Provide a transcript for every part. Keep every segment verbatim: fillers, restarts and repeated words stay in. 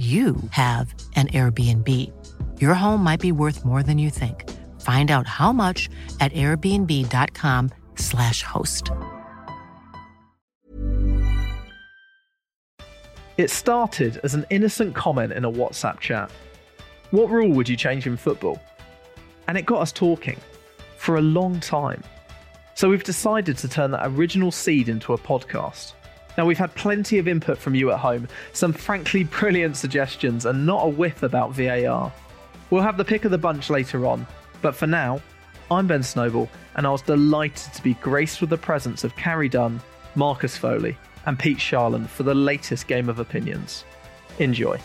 you have an Airbnb. Your home might be worth more than you think. Find out how much at airbnb.com slash host. It started as an innocent comment in a WhatsApp chat. What rule would you change in football? And it got us talking for a long time. So we've decided to turn that original seed into a podcast. Now, we've had plenty of input from you at home, some frankly brilliant suggestions and not a whiff about V A R. We'll have the pick of the bunch later on, but for now, I'm Ben Snowball, and I was delighted to be graced with the presence of Carrie Dunn, Marcus Foley and Pete Sharland for the latest game of opinions. Enjoy.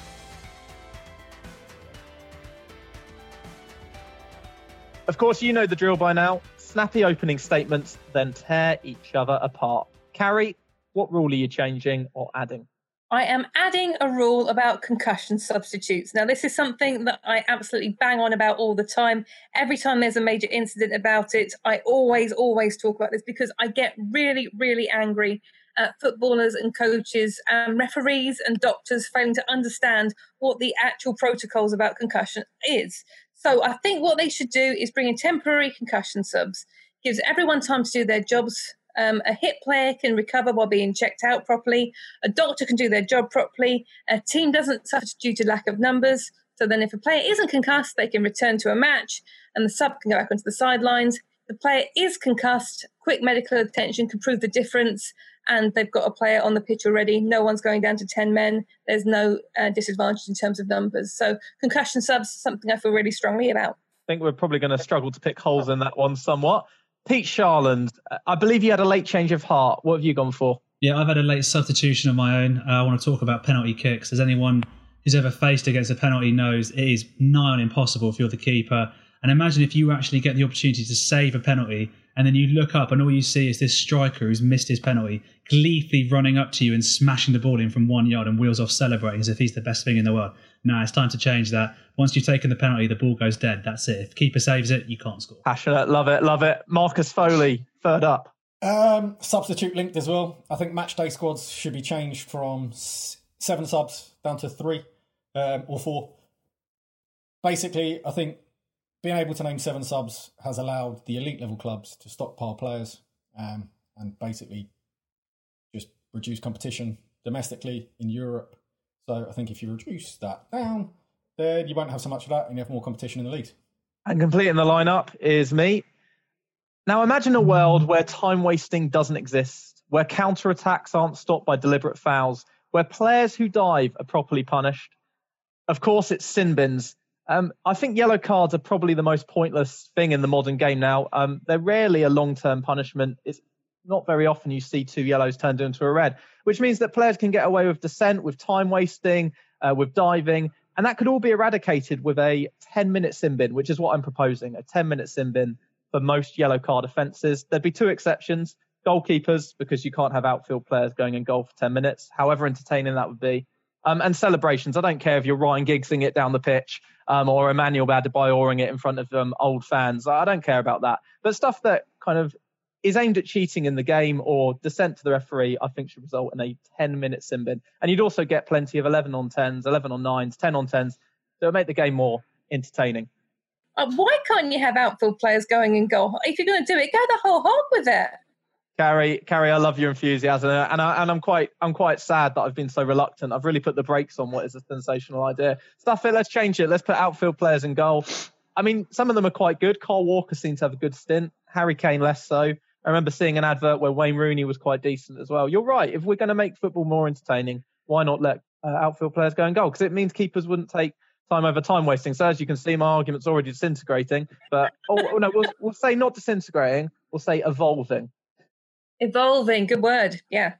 Of course, you know the drill by now. Snappy opening statements, then tear each other apart. Carrie, what rule are you changing or adding? I am adding a rule about concussion substitutes. Now, this is something that I absolutely bang on about all the time. Every time there's a major incident about it, I always, always talk about this because I get really, really angry at footballers and coaches and referees and doctors failing to understand what the actual protocols about concussion is. So I think what they should do is bring in temporary concussion subs. Gives everyone time to do their jobs. Um, a hit player can recover while being checked out properly. A doctor can do their job properly. A team doesn't suffer due to lack of numbers. So then if a player isn't concussed, they can return to a match and the sub can go back onto the sidelines. The player is concussed. Quick medical attention can prove the difference. And they've got a player on the pitch already. No one's going down to ten men. There's no uh, disadvantage in terms of numbers. So concussion subs, something I feel really strongly about. I think we're probably going to struggle to pick holes in that one somewhat. Pete Sharland, I believe you had a late change of heart. What have you gone for? Yeah, I've had a late substitution of my own. Uh, I want to talk about penalty kicks. As anyone who's ever faced against a penalty knows, it is nigh on impossible if you're the keeper. And imagine if you actually get the opportunity to save a penalty and then you look up and all you see is this striker who's missed his penalty, gleefully running up to you and smashing the ball in from one yard and wheels off celebrating as if he's the best thing in the world. No, it's time to change that. Once you've taken the penalty, the ball goes dead. That's it. If keeper saves it, you can't score. Passionate. Love it. Love it. Marcus Foley, third up. Um, substitute linked as well. I think match day squads should be changed from seven subs down to three um, or four. Basically, I think being able to name seven subs has allowed the elite level clubs to stockpile players um, and basically just reduce competition domestically in Europe. So I think if you reduce that down, then you won't have so much of that and you have more competition in the league. And completing the lineup is me. Now imagine a world where time wasting doesn't exist, where counter-attacks aren't stopped by deliberate fouls, where players who dive are properly punished. Of course, it's sin bins. Um, I think yellow cards are probably the most pointless thing in the modern game now. Um, they're rarely a long-term punishment. It's not very often you see two yellows turned into a red, which means that players can get away with dissent, with time wasting, uh, with diving, and that could all be eradicated with a ten-minute sin bin, which is what I'm proposing, a ten-minute sin bin for most yellow card offences. There'd be two exceptions, goalkeepers, because you can't have outfield players going in goal for ten minutes, however entertaining that would be, um, and celebrations. I don't care if you're Ryan Giggsing it down the pitch um, or Emmanuel Adebayoring it in front of um, old fans. I don't care about that. But stuff that kind of is aimed at cheating in the game or dissent to the referee, I think should result in a ten-minute sin bin. And you'd also get plenty of eleven on tens, eleven on nines, ten on tens. So it'll make the game more entertaining. Uh, why can't you have outfield players going in goal? If you're going to do it, go the whole hog with it. Carrie, Carrie, I love your enthusiasm, and I and I'm quite I'm quite sad that I've been so reluctant. I've really put the brakes on what is a sensational idea. Stuff it. Let's change it. Let's put outfield players in goal. I mean, some of them are quite good. Carl Walker seems to have a good stint. Harry Kane less so. I remember seeing an advert where Wayne Rooney was quite decent as well. You're right. If we're going to make football more entertaining, why not let uh, outfield players go in goal? Because it means keepers wouldn't take time over time wasting. So as you can see, my argument's already disintegrating. But oh no, we'll we'll say not disintegrating. We'll say evolving. Evolving, good word, yeah.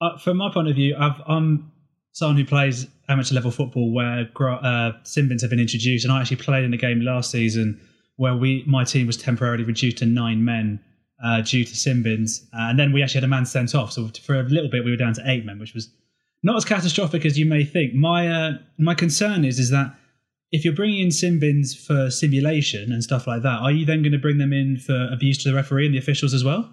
Uh, from my point of view, I've, I'm someone who plays amateur level football where uh, sin bins have been introduced, and I actually played in a game last season where we my team was temporarily reduced to nine men uh, due to sin bins, uh, and then we actually had a man sent off. So for a little bit, we were down to eight men, which was not as catastrophic as you may think. My uh, my concern is is that if you're bringing in sin bins for simulation and stuff like that, are you then going to bring them in for abuse to the referee and the officials as well?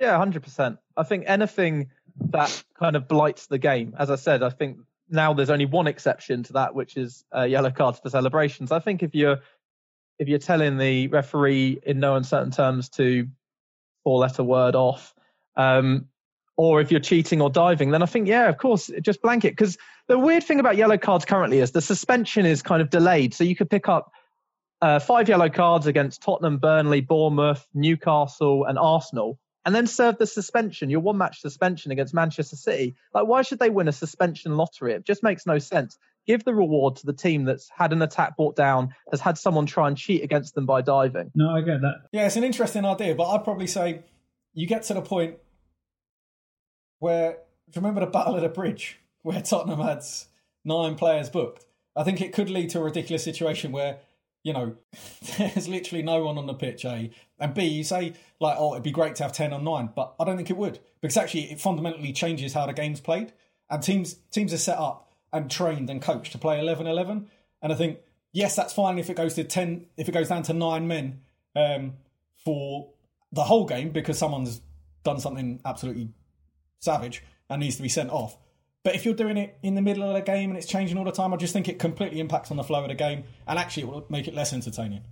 Yeah, one hundred percent. I think anything that kind of blights the game, as I said, I think now there's only one exception to that, which is uh, yellow cards for celebrations. I think if you're if you're telling the referee in no uncertain terms to four-letter word off, um, or if you're cheating or diving, then I think, yeah, of course, just blanket. Because the weird thing about yellow cards currently is the suspension is kind of delayed. So you could pick up uh, five yellow cards against Tottenham, Burnley, Bournemouth, Newcastle and Arsenal, and then serve the suspension, your one-match suspension against Manchester City. Like, why should they win a suspension lottery? It just makes no sense. Give the reward to the team that's had an attack brought down, has had someone try and cheat against them by diving. No, I get that. Yeah, it's an interesting idea, but I'd probably say you get to the point where, remember the Battle of the Bridge, where Tottenham had nine players booked? I think it could lead to a ridiculous situation where, you know, there's literally no one on the pitch, A. And B, you say, like, oh, it'd be great to have ten or nine, but I don't think it would. Because actually, it fundamentally changes how the game's played. And teams teams are set up and trained and coached to play eleven eleven. And I think, yes, that's fine if it goes to ten, if it goes down to nine men um, for the whole game because someone's done something absolutely savage and needs to be sent off. But if you're doing it in the middle of the game and it's changing all the time, I just think it completely impacts on the flow of the game and actually it will make it less entertaining.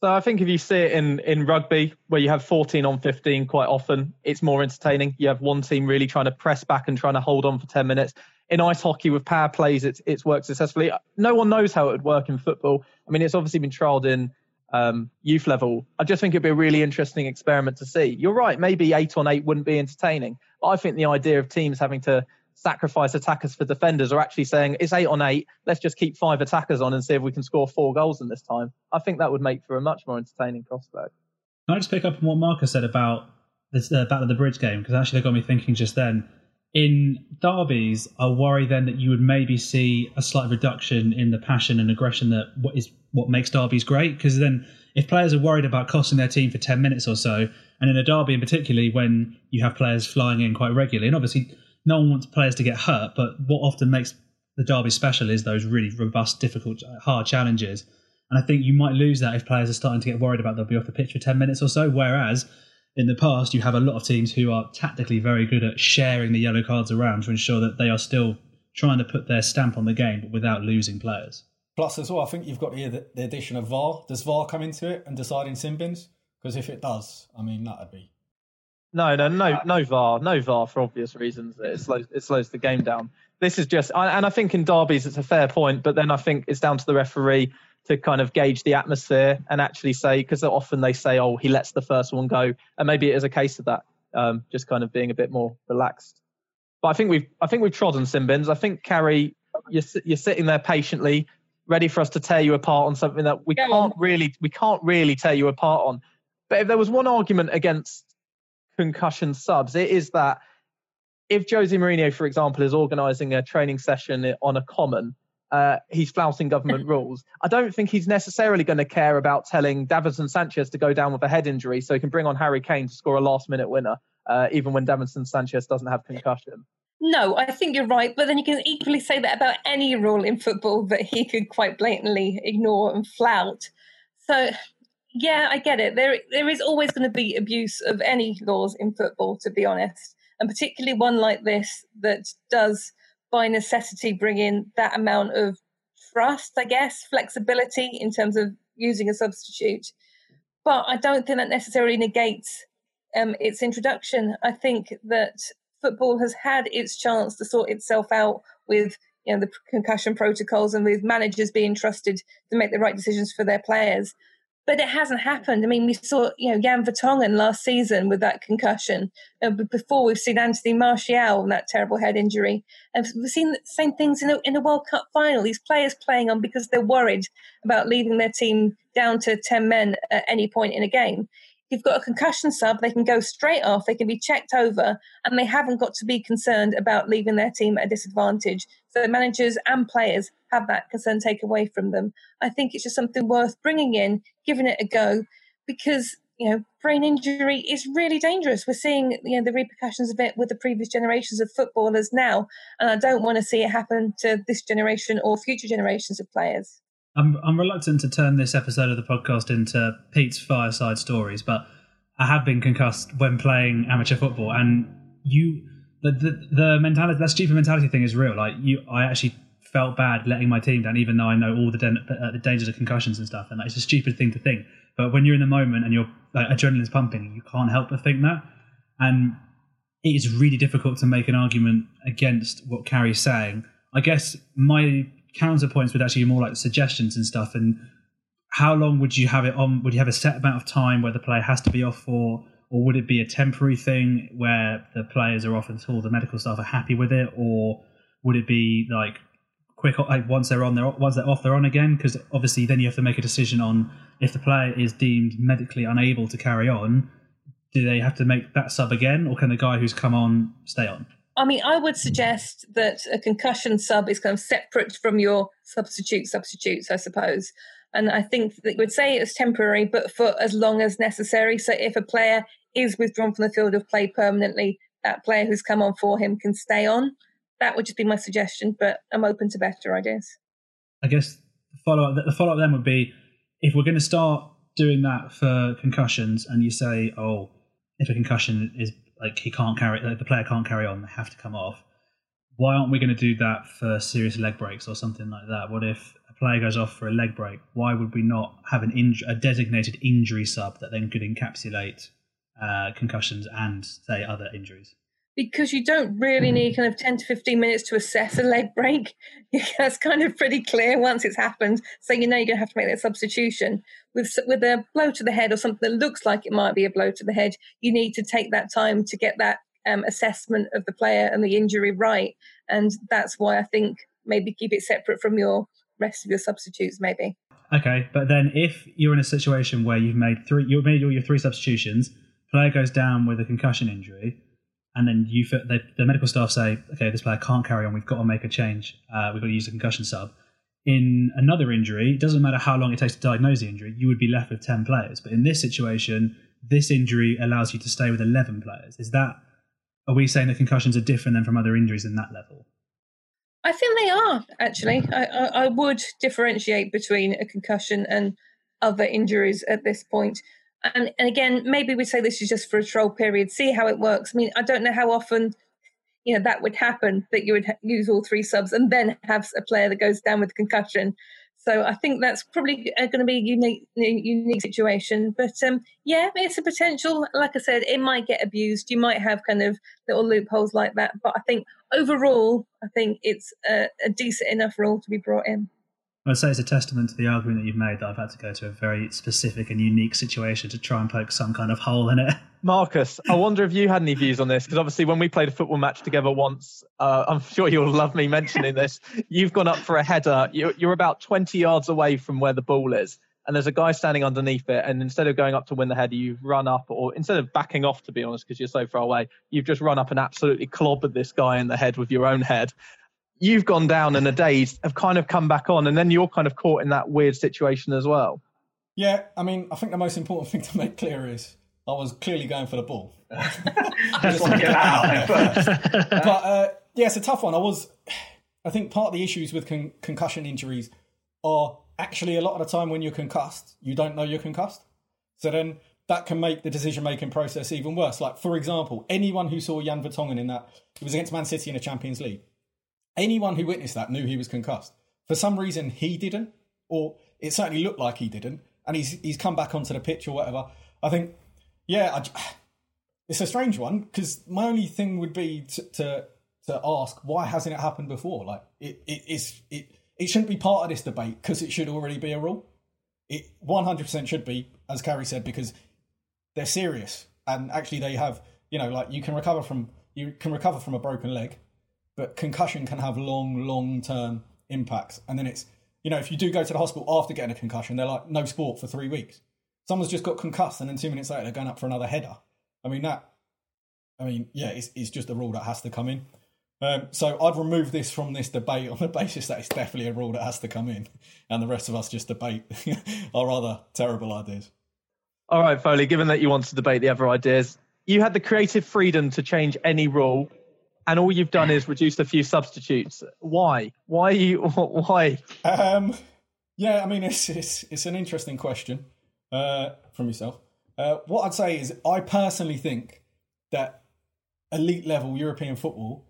So I think if you see it in, in rugby, where you have fourteen on fifteen quite often, it's more entertaining. You have one team really trying to press back and trying to hold on for ten minutes. In ice hockey with power plays, it's, it's worked successfully. No one knows how it would work in football. I mean, it's obviously been trialled in um, youth level. I just think it'd be a really interesting experiment to see. You're right, maybe eight on eight wouldn't be entertaining. But I think the idea of teams having to sacrifice attackers for defenders are actually saying it's eight on eight, let's just keep five attackers on and see if we can score four goals in this time. I think that would make for a much more entertaining crossback. Can I just pick up on what Marcus said about this uh, Battle of the Bridge game? Because actually that got me thinking just then. In derbies, I worry then that you would maybe see a slight reduction in the passion and aggression that what is what makes derbies great. Because then if players are worried about costing their team for ten minutes or so, and in a derby in particularly when you have players flying in quite regularly, and obviously no one wants players to get hurt, but what often makes the derby special is those really robust, difficult, hard challenges. And I think you might lose that if players are starting to get worried about they'll be off the pitch for ten minutes or so, whereas in the past you have a lot of teams who are tactically very good at sharing the yellow cards around to ensure that they are still trying to put their stamp on the game but without losing players. Plus as well, I think you've got the, the addition of V A R. Does V A R come into it and decide in sin bins? Because if it does, I mean, that would be... No, no, no, no V A R, no V A R for obvious reasons. It slows, it slows the game down. This is just, and I think in derbies it's a fair point, but then I think it's down to the referee to kind of gauge the atmosphere and actually say, because often they say, oh, he lets the first one go, and maybe it is a case of that, um, just kind of being a bit more relaxed. But I think we've, I think we've trodden sin bins. I think Carrie, you're you're sitting there patiently, ready for us to tear you apart on something that we can't really, we can't really tear you apart on. But if there was one argument against concussion subs, it is that if Jose Mourinho, for example, is organising a training session on a common, uh, he's flouting government rules. I don't think he's necessarily going to care about telling Davison Sanchez to go down with a head injury so he can bring on Harry Kane to score a last-minute winner, uh, even when Davison Sanchez doesn't have concussion. No, I think you're right, but then you can equally say that about any rule in football that he could quite blatantly ignore and flout. So... yeah, I get it. There, there is always going to be abuse of any laws in football, to be honest, and particularly one like this that does, by necessity, bring in that amount of trust, I guess, flexibility in terms of using a substitute. But I don't think that necessarily negates um, its introduction. I think that football has had its chance to sort itself out with, you know, the concussion protocols and with managers being trusted to make the right decisions for their players. But it hasn't happened. I mean, we saw, you know, Jan Vertonghen last season with that concussion. And before, we've seen Anthony Martial and that terrible head injury. And we've seen the same things in a, in a World Cup final. These players playing on because they're worried about leaving their team down to ten men at any point in a game. You've got a concussion sub, they can go straight off, they can be checked over, and they haven't got to be concerned about leaving their team at a disadvantage. So the managers and players have that concern taken away from them. I think it's just something worth bringing in, giving it a go, because, you know, brain injury is really dangerous. We're seeing, you know, the repercussions of it with the previous generations of footballers now, and I don't want to see it happen to this generation or future generations of players. I'm I'm reluctant to turn this episode of the podcast into Pete's fireside stories, but I have been concussed when playing amateur football, and you the the, the mentality, that stupid mentality thing is real. Like you, I actually felt bad letting my team down, even though I know all the den, uh, the dangers of concussions and stuff, and like, it's a stupid thing to think. But when you're in the moment and your like, adrenaline's pumping, you can't help but think that, and it is really difficult to make an argument against what Carrie's saying. I guess my counterpoints would actually be more like suggestions and stuff. And how long would you have it on? Would you have a set amount of time where the player has to be off for, or would it be a temporary thing where the players are off until the medical staff are happy with it, or would it be like quick, like once they're on, they're once they're off, they're on again? Because obviously then you have to make a decision on if the player is deemed medically unable to carry on, do they have to make that sub again, or can the guy who's come on stay on? I mean, I would suggest that a concussion sub is kind of separate from your substitute substitutes, I suppose. And I think that you would say it's temporary, but for as long as necessary. So if a player is withdrawn from the field of play permanently, that player who's come on for him can stay on. That would just be my suggestion, but I'm open to better ideas. I guess the follow-up, the follow-up then would be, if we're going to start doing that for concussions and you say, oh, if a concussion is... like he can't carry, like the player can't carry on, they have to come off. Why aren't we going to do that for serious leg breaks or something like that? What if a player goes off for a leg break? Why would we not have an inj- a designated injury sub that then could encapsulate uh, concussions and, say, other injuries? Because you don't really need kind of ten to fifteen minutes to assess a leg break. That's kind of pretty clear once it's happened. So you know you're going to have to make that substitution. With with a blow to the head or something that looks like it might be a blow to the head, you need to take that time to get that um, assessment of the player and the injury right. And that's why I think maybe keep it separate from your rest of your substitutes, maybe. Okay, but then if you're in a situation where you've made three, you've made all your three substitutions, player goes down with a concussion injury, and then you, the, the medical staff say, okay, this player can't carry on. We've got to make a change. Uh, we've got to use a concussion sub. In another injury, it doesn't matter how long it takes to diagnose the injury, you would be left with ten players. But in this situation, this injury allows you to stay with eleven players. Is that, are we saying that concussions are different than from other injuries in that level? I think they are, actually. I, I, I would differentiate between a concussion and other injuries at this point. And, and again, maybe we say this is just for a trial period, see how it works. I mean, I don't know how often, you know, that would happen, that you would ha- use all three subs and then have a player that goes down with concussion. So I think that's probably going to be a unique, unique situation. But um, yeah, it's a potential. Like I said, it might get abused. You might have kind of little loopholes like that. But I think overall, I think it's a, a decent enough rule to be brought in. I'd say it's a testament to the argument that you've made that I've had to go to a very specific and unique situation to try and poke some kind of hole in it. Marcus, I wonder if you had any views on this, because obviously when we played a football match together once, uh, I'm sure you'll love me mentioning this, you've gone up for a header, you're, you're about twenty yards away from where the ball is, and there's a guy standing underneath it, and instead of going up to win the header, you've run up, or instead of backing off, to be honest, because you're so far away, you've just run up and absolutely clobbered this guy in the head with your own head. You've gone down and a daze have kind of come back on, and then you're kind of caught in that weird situation as well. Yeah, I mean, I think the most important thing to make clear is I was clearly going for the ball. Just want to get that out there first. But uh, yeah, it's a tough one. I was, I think part of the issues with con- concussion injuries are actually a lot of the time when you're concussed, you don't know you're concussed. So then that can make the decision-making process even worse. Like, for example, anyone who saw Jan Vertonghen in that, it was against Man City in the Champions League. Anyone who witnessed that knew he was concussed. For some reason, he didn't, or it certainly looked like he didn't, and he's he's come back onto the pitch or whatever. I think, yeah, I, It's a strange one, because my only thing would be to, to to ask, why hasn't it happened before? Like it it is it it shouldn't be part of this debate, because it should already be a rule. It one hundred percent should be, as Carrie said, because they're serious, and actually they have, you know, like you can recover from you can recover from a broken leg, but concussion can have long, long term impacts. And then it's, you know, if you do go to the hospital after getting a concussion, they're like, no sport for three weeks. Someone's just got concussed, and then two minutes later they're going up for another header. I mean, that, I mean, yeah, it's, it's just a rule that has to come in. Um, so I'd remove this from this debate on the basis that it's definitely a rule that has to come in, and the rest of us just debate our other terrible ideas. All right, Foley, given that you want to debate the other ideas, you had the creative freedom to change any rule, and all you've done is reduced a few substitutes. Why? Why? Are you, why? Um, yeah, I mean, it's, it's, it's an interesting question uh, from yourself. Uh, what I'd say is I personally think that elite level European football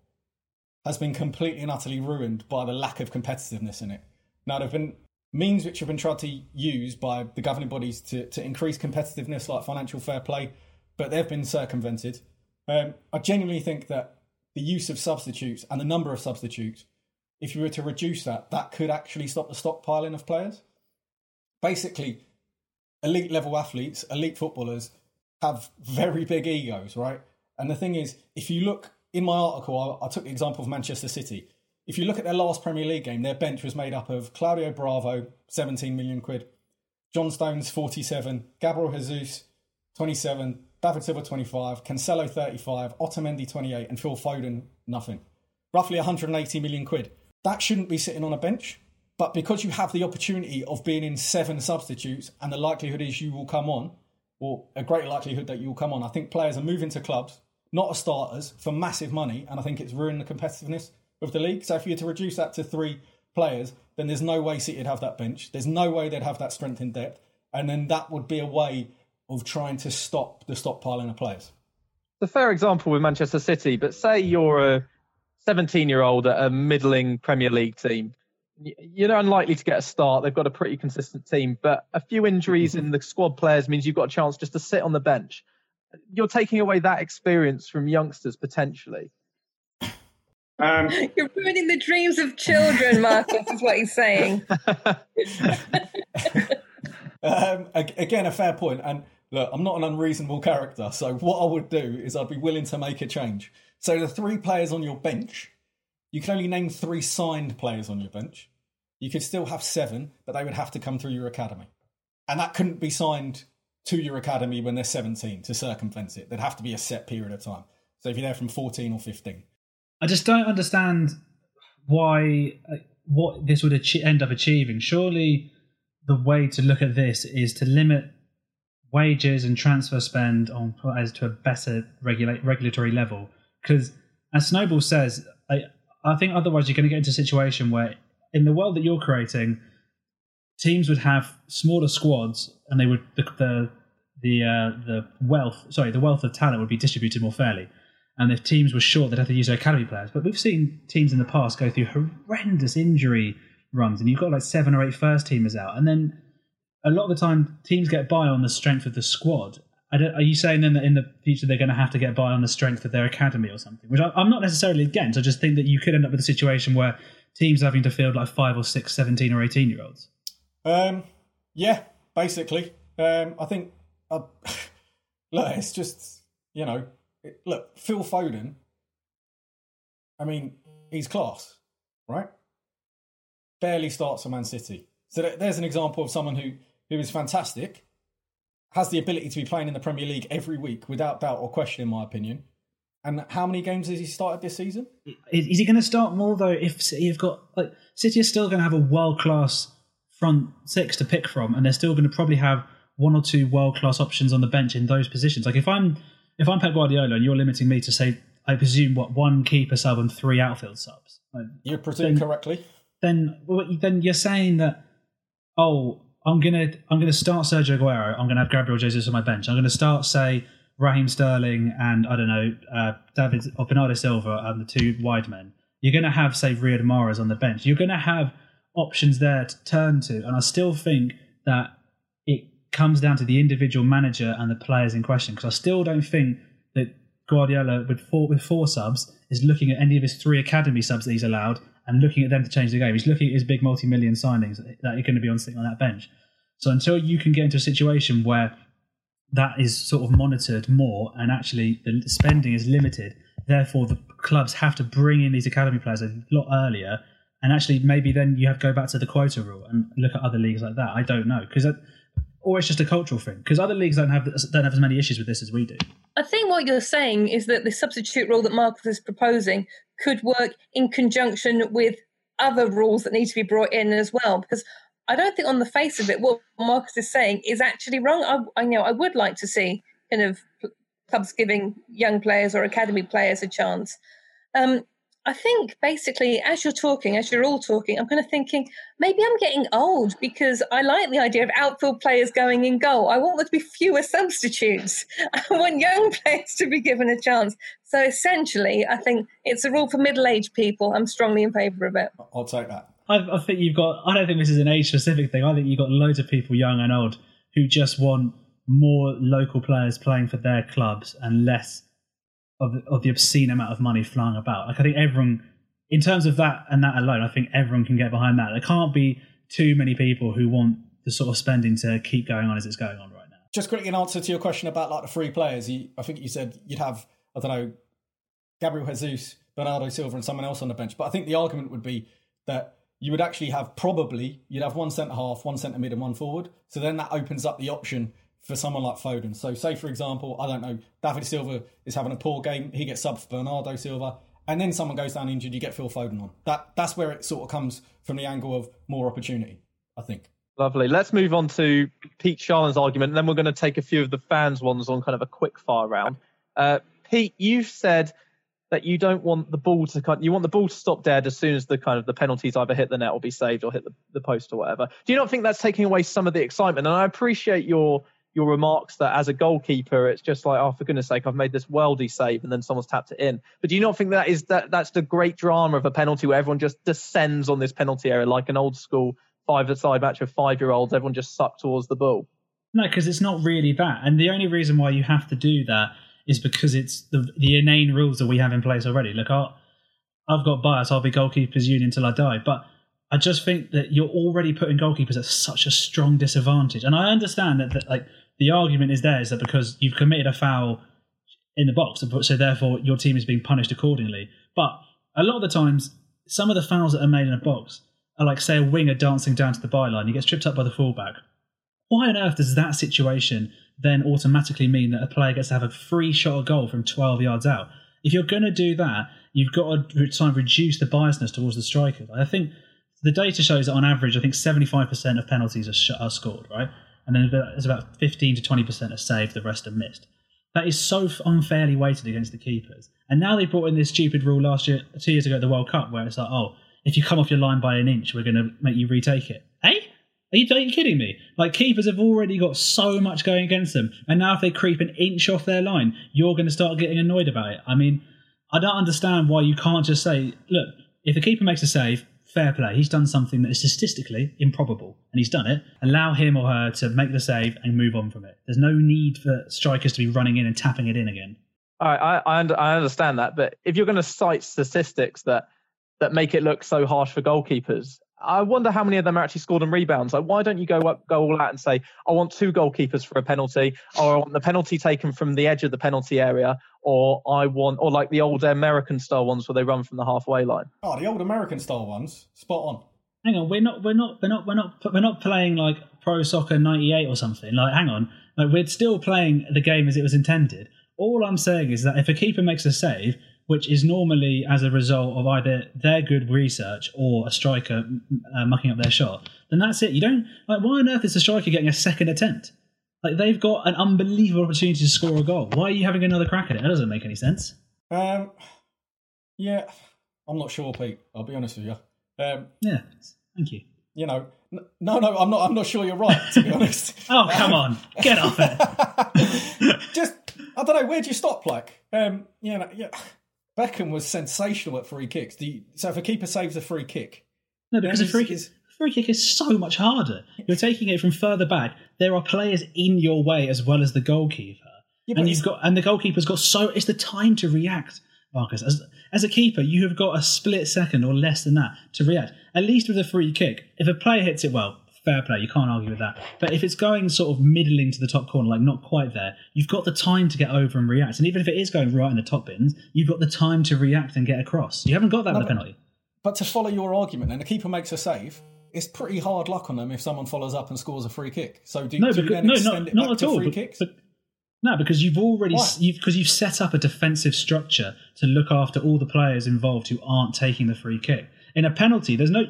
has been completely and utterly ruined by the lack of competitiveness in it. Now, there have been means which have been tried to use by the governing bodies to, to increase competitiveness, like financial fair play, but they've been circumvented. Um, I genuinely think that the use of substitutes and the number of substitutes, if you were to reduce that, that could actually stop the stockpiling of players. Basically, elite level athletes, elite footballers have very big egos, right? And the thing is, if you look in my article, I, I took the example of Manchester City. If you look at their last Premier League game, their bench was made up of Claudio Bravo, seventeen million quid, John Stones, forty-seven, Gabriel Jesus, twenty-seven, David Silva, twenty-five, Cancelo, thirty-five, Otamendi, twenty-eight, and Phil Foden, nothing. Roughly one hundred eighty million quid. That shouldn't be sitting on a bench. But because you have the opportunity of being in seven substitutes, and the likelihood is you will come on, or a great likelihood that you will come on, I think players are moving to clubs, not as starters, for massive money, and I think it's ruined the competitiveness of the league. So if you were to reduce that to three players, then there's no way City'd have that bench. There's no way they'd have that strength in depth. And then that would be a way of trying to stop the stockpiling of players. It's a fair example with Manchester City, but say you're a seventeen-year-old at a middling Premier League team. You're unlikely to get a start. They've got a pretty consistent team, but a few injuries in the squad players means you've got a chance just to sit on the bench. You're taking away that experience from youngsters, potentially. Um, You're ruining the dreams of children, Marcus, is what he's saying. um, again, a fair point. And look, I'm not an unreasonable character. So what I would do is I'd be willing to make a change. So the three players on your bench, you can only name three signed players on your bench. You could still have seven, but they would have to come through your academy. And that couldn't be signed to your academy when they're seventeen to circumvent it. There'd have to be a set period of time. So if you're there from fourteen or fifteen. I just don't understand why, what this would achieve, end up achieving. Surely the way to look at this is to limit wages and transfer spend on players to a better regula- regulatory level. Because as Snowball says, I, I think otherwise you're going to get into a situation where in the world that you're creating, teams would have smaller squads and they would the the the, uh, the wealth sorry the wealth of talent would be distributed more fairly. And if teams were short, they'd have to use their academy players. But we've seen teams in the past go through horrendous injury runs, and you've got like seven or eight first teamers out, and then a lot of the time teams get by on the strength of the squad. I don't, are you saying then that in the future they're going to have to get by on the strength of their academy or something? Which I, I'm not necessarily against. I just think that you could end up with a situation where teams are having to field like five or six, seventeen or eighteen year olds. Um, yeah, basically. Um, I think, I, look, it's just, you know, it, look, Phil Foden, I mean, he's class, right? Barely starts for Man City. So th- there's an example of someone who, who is fantastic, has the ability to be playing in the Premier League every week, without doubt or question, in my opinion. And how many games has he started this season? Is, is he going to start more, though, if City have got, like, City is still going to have a world-class front six to pick from, and they're still going to probably have one or two world-class options on the bench in those positions. Like if I'm if I'm Pep Guardiola and you're limiting me to say, I presume what one keeper sub and three outfield subs. Like, you presume then, correctly. Then then you're saying that oh I'm gonna I'm gonna start Sergio Aguero. I'm gonna have Gabriel Jesus on my bench. I'm gonna start say Raheem Sterling and I don't know uh, David or Bernardo Silva and the two wide men. You're gonna have say Riyad Mahrez on the bench. You're gonna have options there to turn to, and I still think that it comes down to the individual manager and the players in question, because I still don't think that Guardiola, with four, with four subs, is looking at any of his three academy subs that he's allowed and looking at them to change the game. He's looking at his big multi-million signings that are going to be on sitting on that bench. So until you can get into a situation where that is sort of monitored more and actually the spending is limited, therefore the clubs have to bring in these academy players a lot earlier, and actually maybe then you have to go back to the quota rule and look at other leagues like that. I don't know, because or it's just a cultural thing, because other leagues don't have don't have as many issues with this as we do. I think what you're saying is that the substitute rule that Marcus is proposing could work in conjunction with other rules that need to be brought in as well, because I don't think on the face of it what Marcus is saying is actually wrong. I, I you know, I would like to see kind of clubs giving young players or academy players a chance. Um, I think basically as you're talking, as you're all talking, I'm kind of thinking maybe I'm getting old because I like the idea of outfield players going in goal. I want there to be fewer substitutes. I want young players to be given a chance. So essentially, I think it's a rule for middle-aged people. I'm strongly in favour of it. I'll take that. I, I think you've got, I don't think this is an age-specific thing. I think you've got loads of people, young and old, who just want more local players playing for their clubs and less of the, of the obscene amount of money flying about. Like, I think everyone, in terms of that and that alone, I think everyone can get behind that. There can't be too many people who want the sort of spending to keep going on as it's going on right now. Just quickly, in answer to your question about like the free players, you, I think you said you'd have, I don't know, Gabriel Jesus, Bernardo Silva and someone else on the bench. But I think the argument would be that you would actually have probably, you'd have one centre-half, one centre-mid and one forward. So then that opens up the option for someone like Foden. So say, for example, I don't know, David Silva is having a poor game. He gets subbed for Bernardo Silva. And then someone goes down injured, you get Phil Foden on. That That's where it sort of comes from the angle of more opportunity, I think. Lovely. Let's move on to Pete Sharland's argument. And then we're going to take a few of the fans' ones on kind of a quick fire round. Uh, Pete, you've said that you don't want the ball to cut. You want the ball to stop dead as soon as the kind of the penalties either hit the net or be saved or hit the, the post or whatever. Do you not think that's taking away some of the excitement? And I appreciate your your remarks that as a goalkeeper, it's just like, oh, for goodness sake, I've made this worldy save and then someone's tapped it in. But do you not think that is that that's the great drama of a penalty where everyone just descends on this penalty area like an old school five-a-side match of five-year-olds, everyone just sucked towards the ball? No, because it's not really that. And the only reason why you have to do that is because it's the the inane rules that we have in place already. Look, I'll, I've got bias. I'll be goalkeepers union until I die. But I just think that you're already putting goalkeepers at such a strong disadvantage. And I understand that, that like the argument is there is that because you've committed a foul in the box, so therefore your team is being punished accordingly. But a lot of the times, some of the fouls that are made in a box are like, say, a winger dancing down to the byline. He gets tripped up by the fullback. Why on earth does that situation then automatically mean that a player gets to have a free shot at goal from twelve yards out? If you're going to do that, you've got to try and reduce the biasness towards the striker. I think the data shows that on average, I think seventy-five percent of penalties are, sh- are scored, right? And then there's about fifteen to twenty percent are saved, the rest are missed. That is so unfairly weighted against the keepers. And now they brought in this stupid rule last year, two years ago at the World Cup, where it's like, oh, if you come off your line by an inch, we're going to make you retake it. Eh? Are you, are you kidding me? Like, keepers have already got so much going against them. And now if they creep an inch off their line, you're going to start getting annoyed about it. I mean, I don't understand why you can't just say, look, if the keeper makes a save, fair play. He's done something that is statistically improbable, and he's done it. Allow him or her to make the save and move on from it. There's no need for strikers to be running in and tapping it in again. All right, I, I, under, I understand that. But if you're going to cite statistics that, that make it look so harsh for goalkeepers, I wonder how many of them are actually scored on rebounds. Like, why don't you go up, go all out and say, I want two goalkeepers for a penalty, or I want the penalty taken from the edge of the penalty area, or I want, or like the old American style ones where they run from the halfway line. Oh, the old American style ones, spot on. Hang on, we're not, we're not, we're not, we're not, we're not playing like Pro Soccer ninety-eight or something. Like, hang on, like we're still playing the game as it was intended. All I'm saying is that if a keeper makes a save, which is normally as a result of either their good research or a striker uh, mucking up their shot, then that's it. You don't, like, why on earth is the striker getting a second attempt? Like, they've got an unbelievable opportunity to score a goal. Why are you having another crack at it? That doesn't make any sense. Um, yeah, I'm not sure, Pete. I'll be honest with you. Um, yeah, thank you. You know, no, no, I'm not. I'm not sure you're right, to be honest. Oh, come um, on, get off it. Just, I don't know. Where do you stop? Like, um, you know, yeah. Beckham was sensational at free kicks. Do you, so if a keeper saves a free kick... No, because a free kick, is, free kick is so much harder. You're taking it from further back. There are players in your way as well as the goalkeeper. Yeah, and you've got and the goalkeeper's got so it's the time to react, Marcus. As as a keeper, you have got a split second or less than that to react. At least with a free kick, if a player hits it well, fair play, you can't argue with that. But if it's going sort of middling to the top corner, like not quite there, you've got the time to get over and react. And even if it is going right in the top bins, you've got the time to react and get across. You haven't got that no, with a penalty. But to follow your argument, then, the keeper makes a save. It's pretty hard luck on them if someone follows up and scores a free kick. So do, no, do because, you then no, extend not, it not back to all, free but, kicks? But, no, because you've already because you've, you've set up a defensive structure to look after all the players involved who aren't taking the free kick. In a penalty, there's no.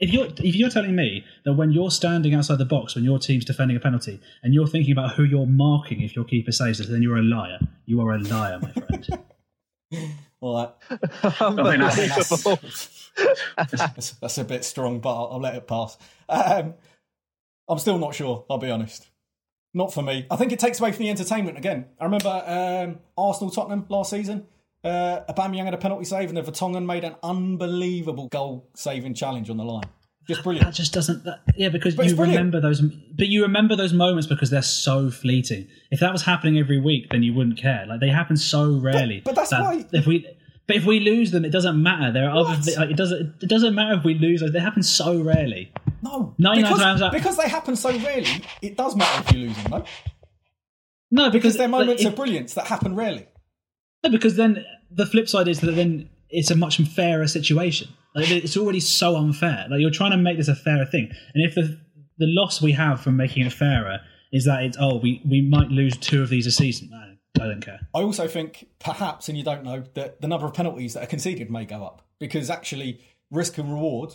If you're if you're telling me that when you're standing outside the box when your team's defending a penalty and you're thinking about who you're marking if your keeper saves it, then you're a liar. You are a liar, my friend. Well, that, I mean, that's, that's, that's a bit strong, but I'll, I'll let it pass. Um, I'm still not sure. I'll be honest. Not for me. I think it takes away from the entertainment again. I remember um, Arsenal Tottenham last season. Uh, Aubameyang had a penalty save, and the Vertonghen made an unbelievable goal-saving challenge on the line. Just brilliant. That just doesn't. That, yeah, because but you remember those. But you remember those moments because they're so fleeting. If that was happening every week, then you wouldn't care. Like they happen so rarely. But, but that's that why. If we, but if we lose them, it doesn't matter. There are what? Other. Like, it doesn't. It doesn't matter if we lose. Like, they happen so rarely. No, ninety-nine because, times out. Because they happen so rarely, it does matter if you lose them, though. No, because, because they're moments like, if, of brilliance that happen rarely. No, because then the flip side is that then it's a much fairer situation. Like it's already so unfair. Like you're trying to make this a fairer thing, and if the the loss we have from making it fairer is that it's oh we, we might lose two of these a season. No, I don't care. I also think perhaps, and you don't know, that the number of penalties that are conceded may go up because actually risk and reward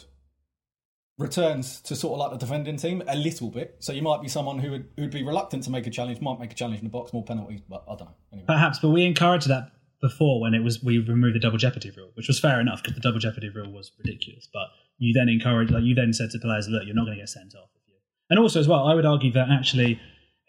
returns to sort of like the defending team a little bit. So you might be someone who would who'd be reluctant to make a challenge, might make a challenge in the box, more penalties, but I don't know. Anyway. Perhaps, but we encouraged that before when it was we removed the double jeopardy rule, which was fair enough because the double jeopardy rule was ridiculous. But you then encouraged, like you then said to players, look, you're not going to get sent off. And also as well, I would argue that actually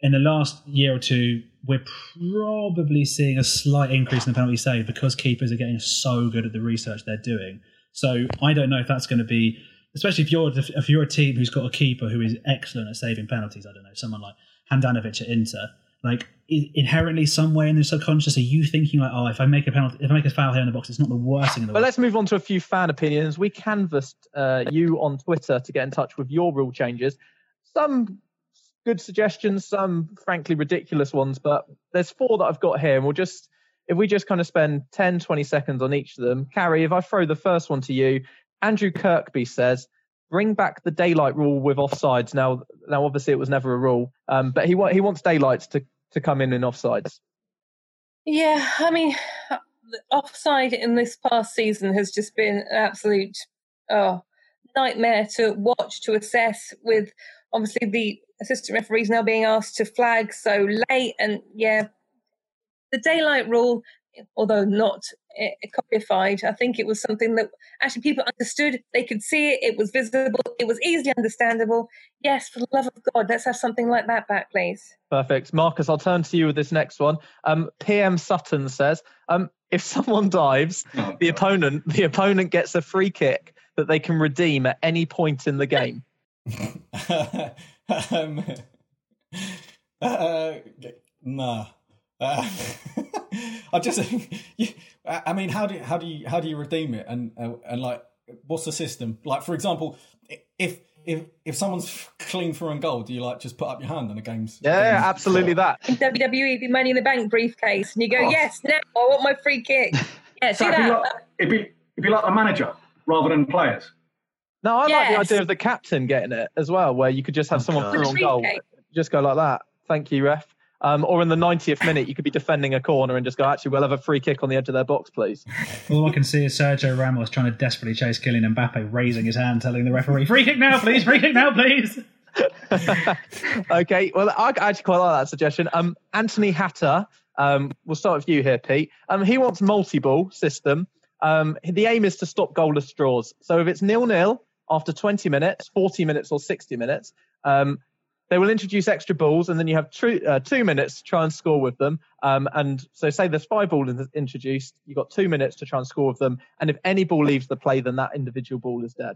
in the last year or two, we're probably seeing a slight increase in the penalty save because keepers are getting so good at the research they're doing. So I don't know if that's going to be. Especially if you're if you're a team who's got a keeper who is excellent at saving penalties, I don't know, someone like Handanovic at Inter, like inherently somewhere in the subconscious, are you thinking like, oh, if I make a penalty, if I make a foul here in the box, it's not the worst thing in the world. But let's move on to a few fan opinions. We canvassed uh, you on Twitter to get in touch with your rule changes. Some good suggestions, some frankly ridiculous ones, but there's four that I've got here, and we'll just if we just kind of spend ten, twenty seconds on each of them. Carrie, if I throw the first one to you. Andrew Kirkby says, bring back the daylight rule with offsides. Now, now obviously it was never a rule, um, but he wa- he wants daylights to, to come in in offsides. Yeah, I mean, offside in this past season has just been an absolute oh, nightmare to watch, to assess, with obviously the assistant referees now being asked to flag so late. And yeah, the daylight rule, although not codified, I think it was something that actually people understood. They could see it, it was visible, it was easily understandable. Yes, for the love of God, let's have something like that back, please. Perfect. Marcus, I'll turn to you with this next one. Um, P M Sutton says, um, if someone dives, oh, the God. opponent the opponent gets a free kick that they can redeem at any point in the game. um, uh, no. Uh, I just, I mean, how do you, how do you how do you redeem it? And and like, what's the system? Like, for example, if if if someone's clean for a goal, do you like just put up your hand and the game's? Yeah, game's absolutely score? That. In W W E, the Money in the Bank briefcase, and you go, oh. yes, now I want my free kick. Yeah, so do it'd that. Be like, it'd be it'd be like the manager rather than players. No, I yes. like the idea of the captain getting it as well, where you could just have oh, someone for a goal, cake. Just go like that. Thank you, ref. Um, or in the ninetieth minute, you could be defending a corner and just go, actually, we'll have a free kick on the edge of their box, please. All I can see is Sergio Ramos trying to desperately chase Kylian Mbappe, raising his hand, telling the referee, free kick now, please, free kick now, please. Okay, well, I actually quite like that suggestion. Um, Anthony Hatter, um, we'll start with you here, Pete. Um, he wants multi-ball system. Um, the aim is to stop goalless draws. So if it's nil-nil after twenty minutes, forty minutes or sixty minutes, um, they will introduce extra balls, and then you have two, uh, two minutes to try and score with them. Um, and so say there's five balls introduced, you've got two minutes to try and score with them. And if any ball leaves the play, then that individual ball is dead.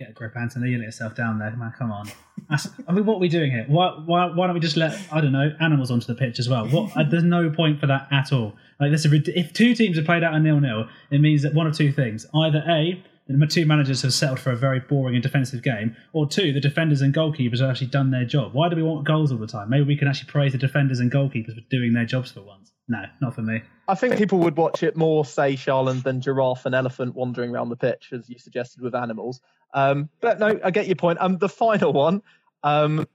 Get a grip, Anthony. You let yourself down there, man. Come on. That's, I mean, what are we doing here? Why, why, why don't we just let, I don't know, animals onto the pitch as well? What? There's no point for that at all. Like, this is, if two teams have played out a nil-nil, it means that one of two things: either A, the two managers have settled for a very boring and defensive game, or two, the defenders and goalkeepers have actually done their job. Why do we want goals all the time? Maybe we can actually praise the defenders and goalkeepers for doing their jobs for once. No, not for me. I think people would watch it more, say, Sharland, than giraffe and elephant wandering around the pitch, as you suggested with animals. Um, but no, I get your point. Um, the final one, um,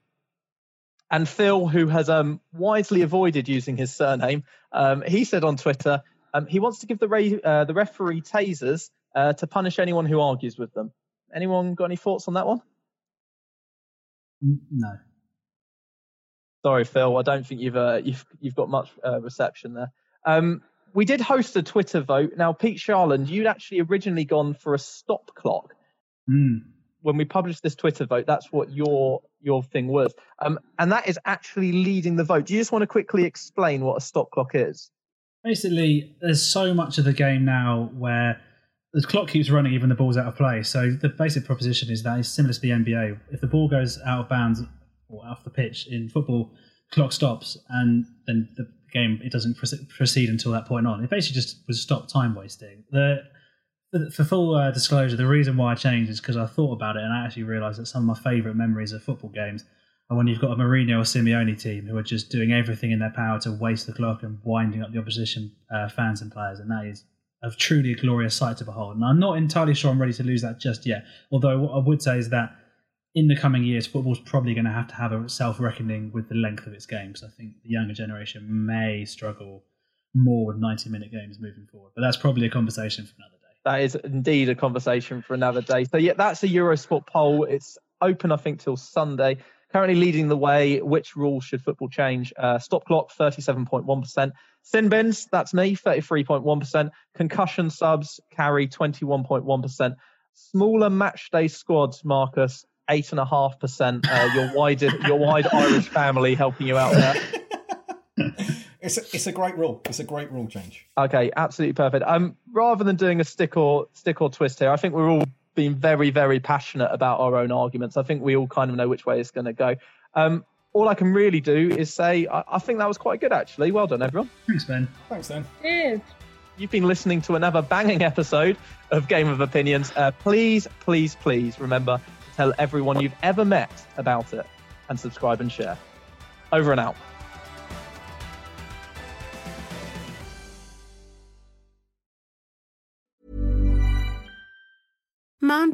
and Phil, who has um, wisely avoided using his surname, um, he said on Twitter, um, he wants to give the, re- uh, the referee tasers uh, to punish anyone who argues with them. Anyone got any thoughts on that one? No. Sorry, Phil. I don't think you've uh, you've you've got much uh, reception there. Um, we did host a Twitter vote. Now, Pete Sharland, you'd actually originally gone for a stop clock. Mm. When we published this Twitter vote, that's what your your thing was. Um, and that is actually leading the vote. Do you just want to quickly explain what a stop clock is? Basically, there's so much of the game now where the clock keeps running even the ball's out of play. So the basic proposition is that it's similar to the N B A. If the ball goes out of bounds or off the pitch in football, clock stops, and then the game, it doesn't proceed until that point on. It basically just was stop time wasting. The For full uh, disclosure, the reason why I changed is because I thought about it and I actually realised that some of my favourite memories of football games are when you've got a Mourinho or Simeone team who are just doing everything in their power to waste the clock and winding up the opposition uh, fans and players, and that is a truly glorious sight to behold. And I'm not entirely sure I'm ready to lose that just yet, although what I would say is that in the coming years, football's probably going to have to have a self-reckoning with the length of its games. I think the younger generation may struggle more with ninety-minute games moving forward, but that's probably a conversation for another day. That is indeed a conversation for another day. So yeah, that's a Eurosport poll. It's open, I think, till Sunday. Currently leading the way, which rule should football change? Uh, stop clock, thirty-seven point one percent. Sin bins, that's me, thirty-three point one percent. Concussion subs, carry, twenty-one point one percent. Smaller match day squads, Marcus, eight point five percent. Uh, your, wide, your wide Irish family helping you out there. It's a, it's a great rule. It's a great rule change. Okay, absolutely perfect. Um, rather than doing a stick or stick or twist here, I think we're all being very, very passionate about our own arguments. I think we all kind of know which way it's going to go. Um, all I can really do is say I, I think that was quite good, actually. Well done, everyone. Thanks, Ben. Thanks, Ben. Cheers. You've been listening to another banging episode of Game of Opinions. Uh, please, please, please remember to tell everyone you've ever met about it and subscribe and share. Over and out. Mom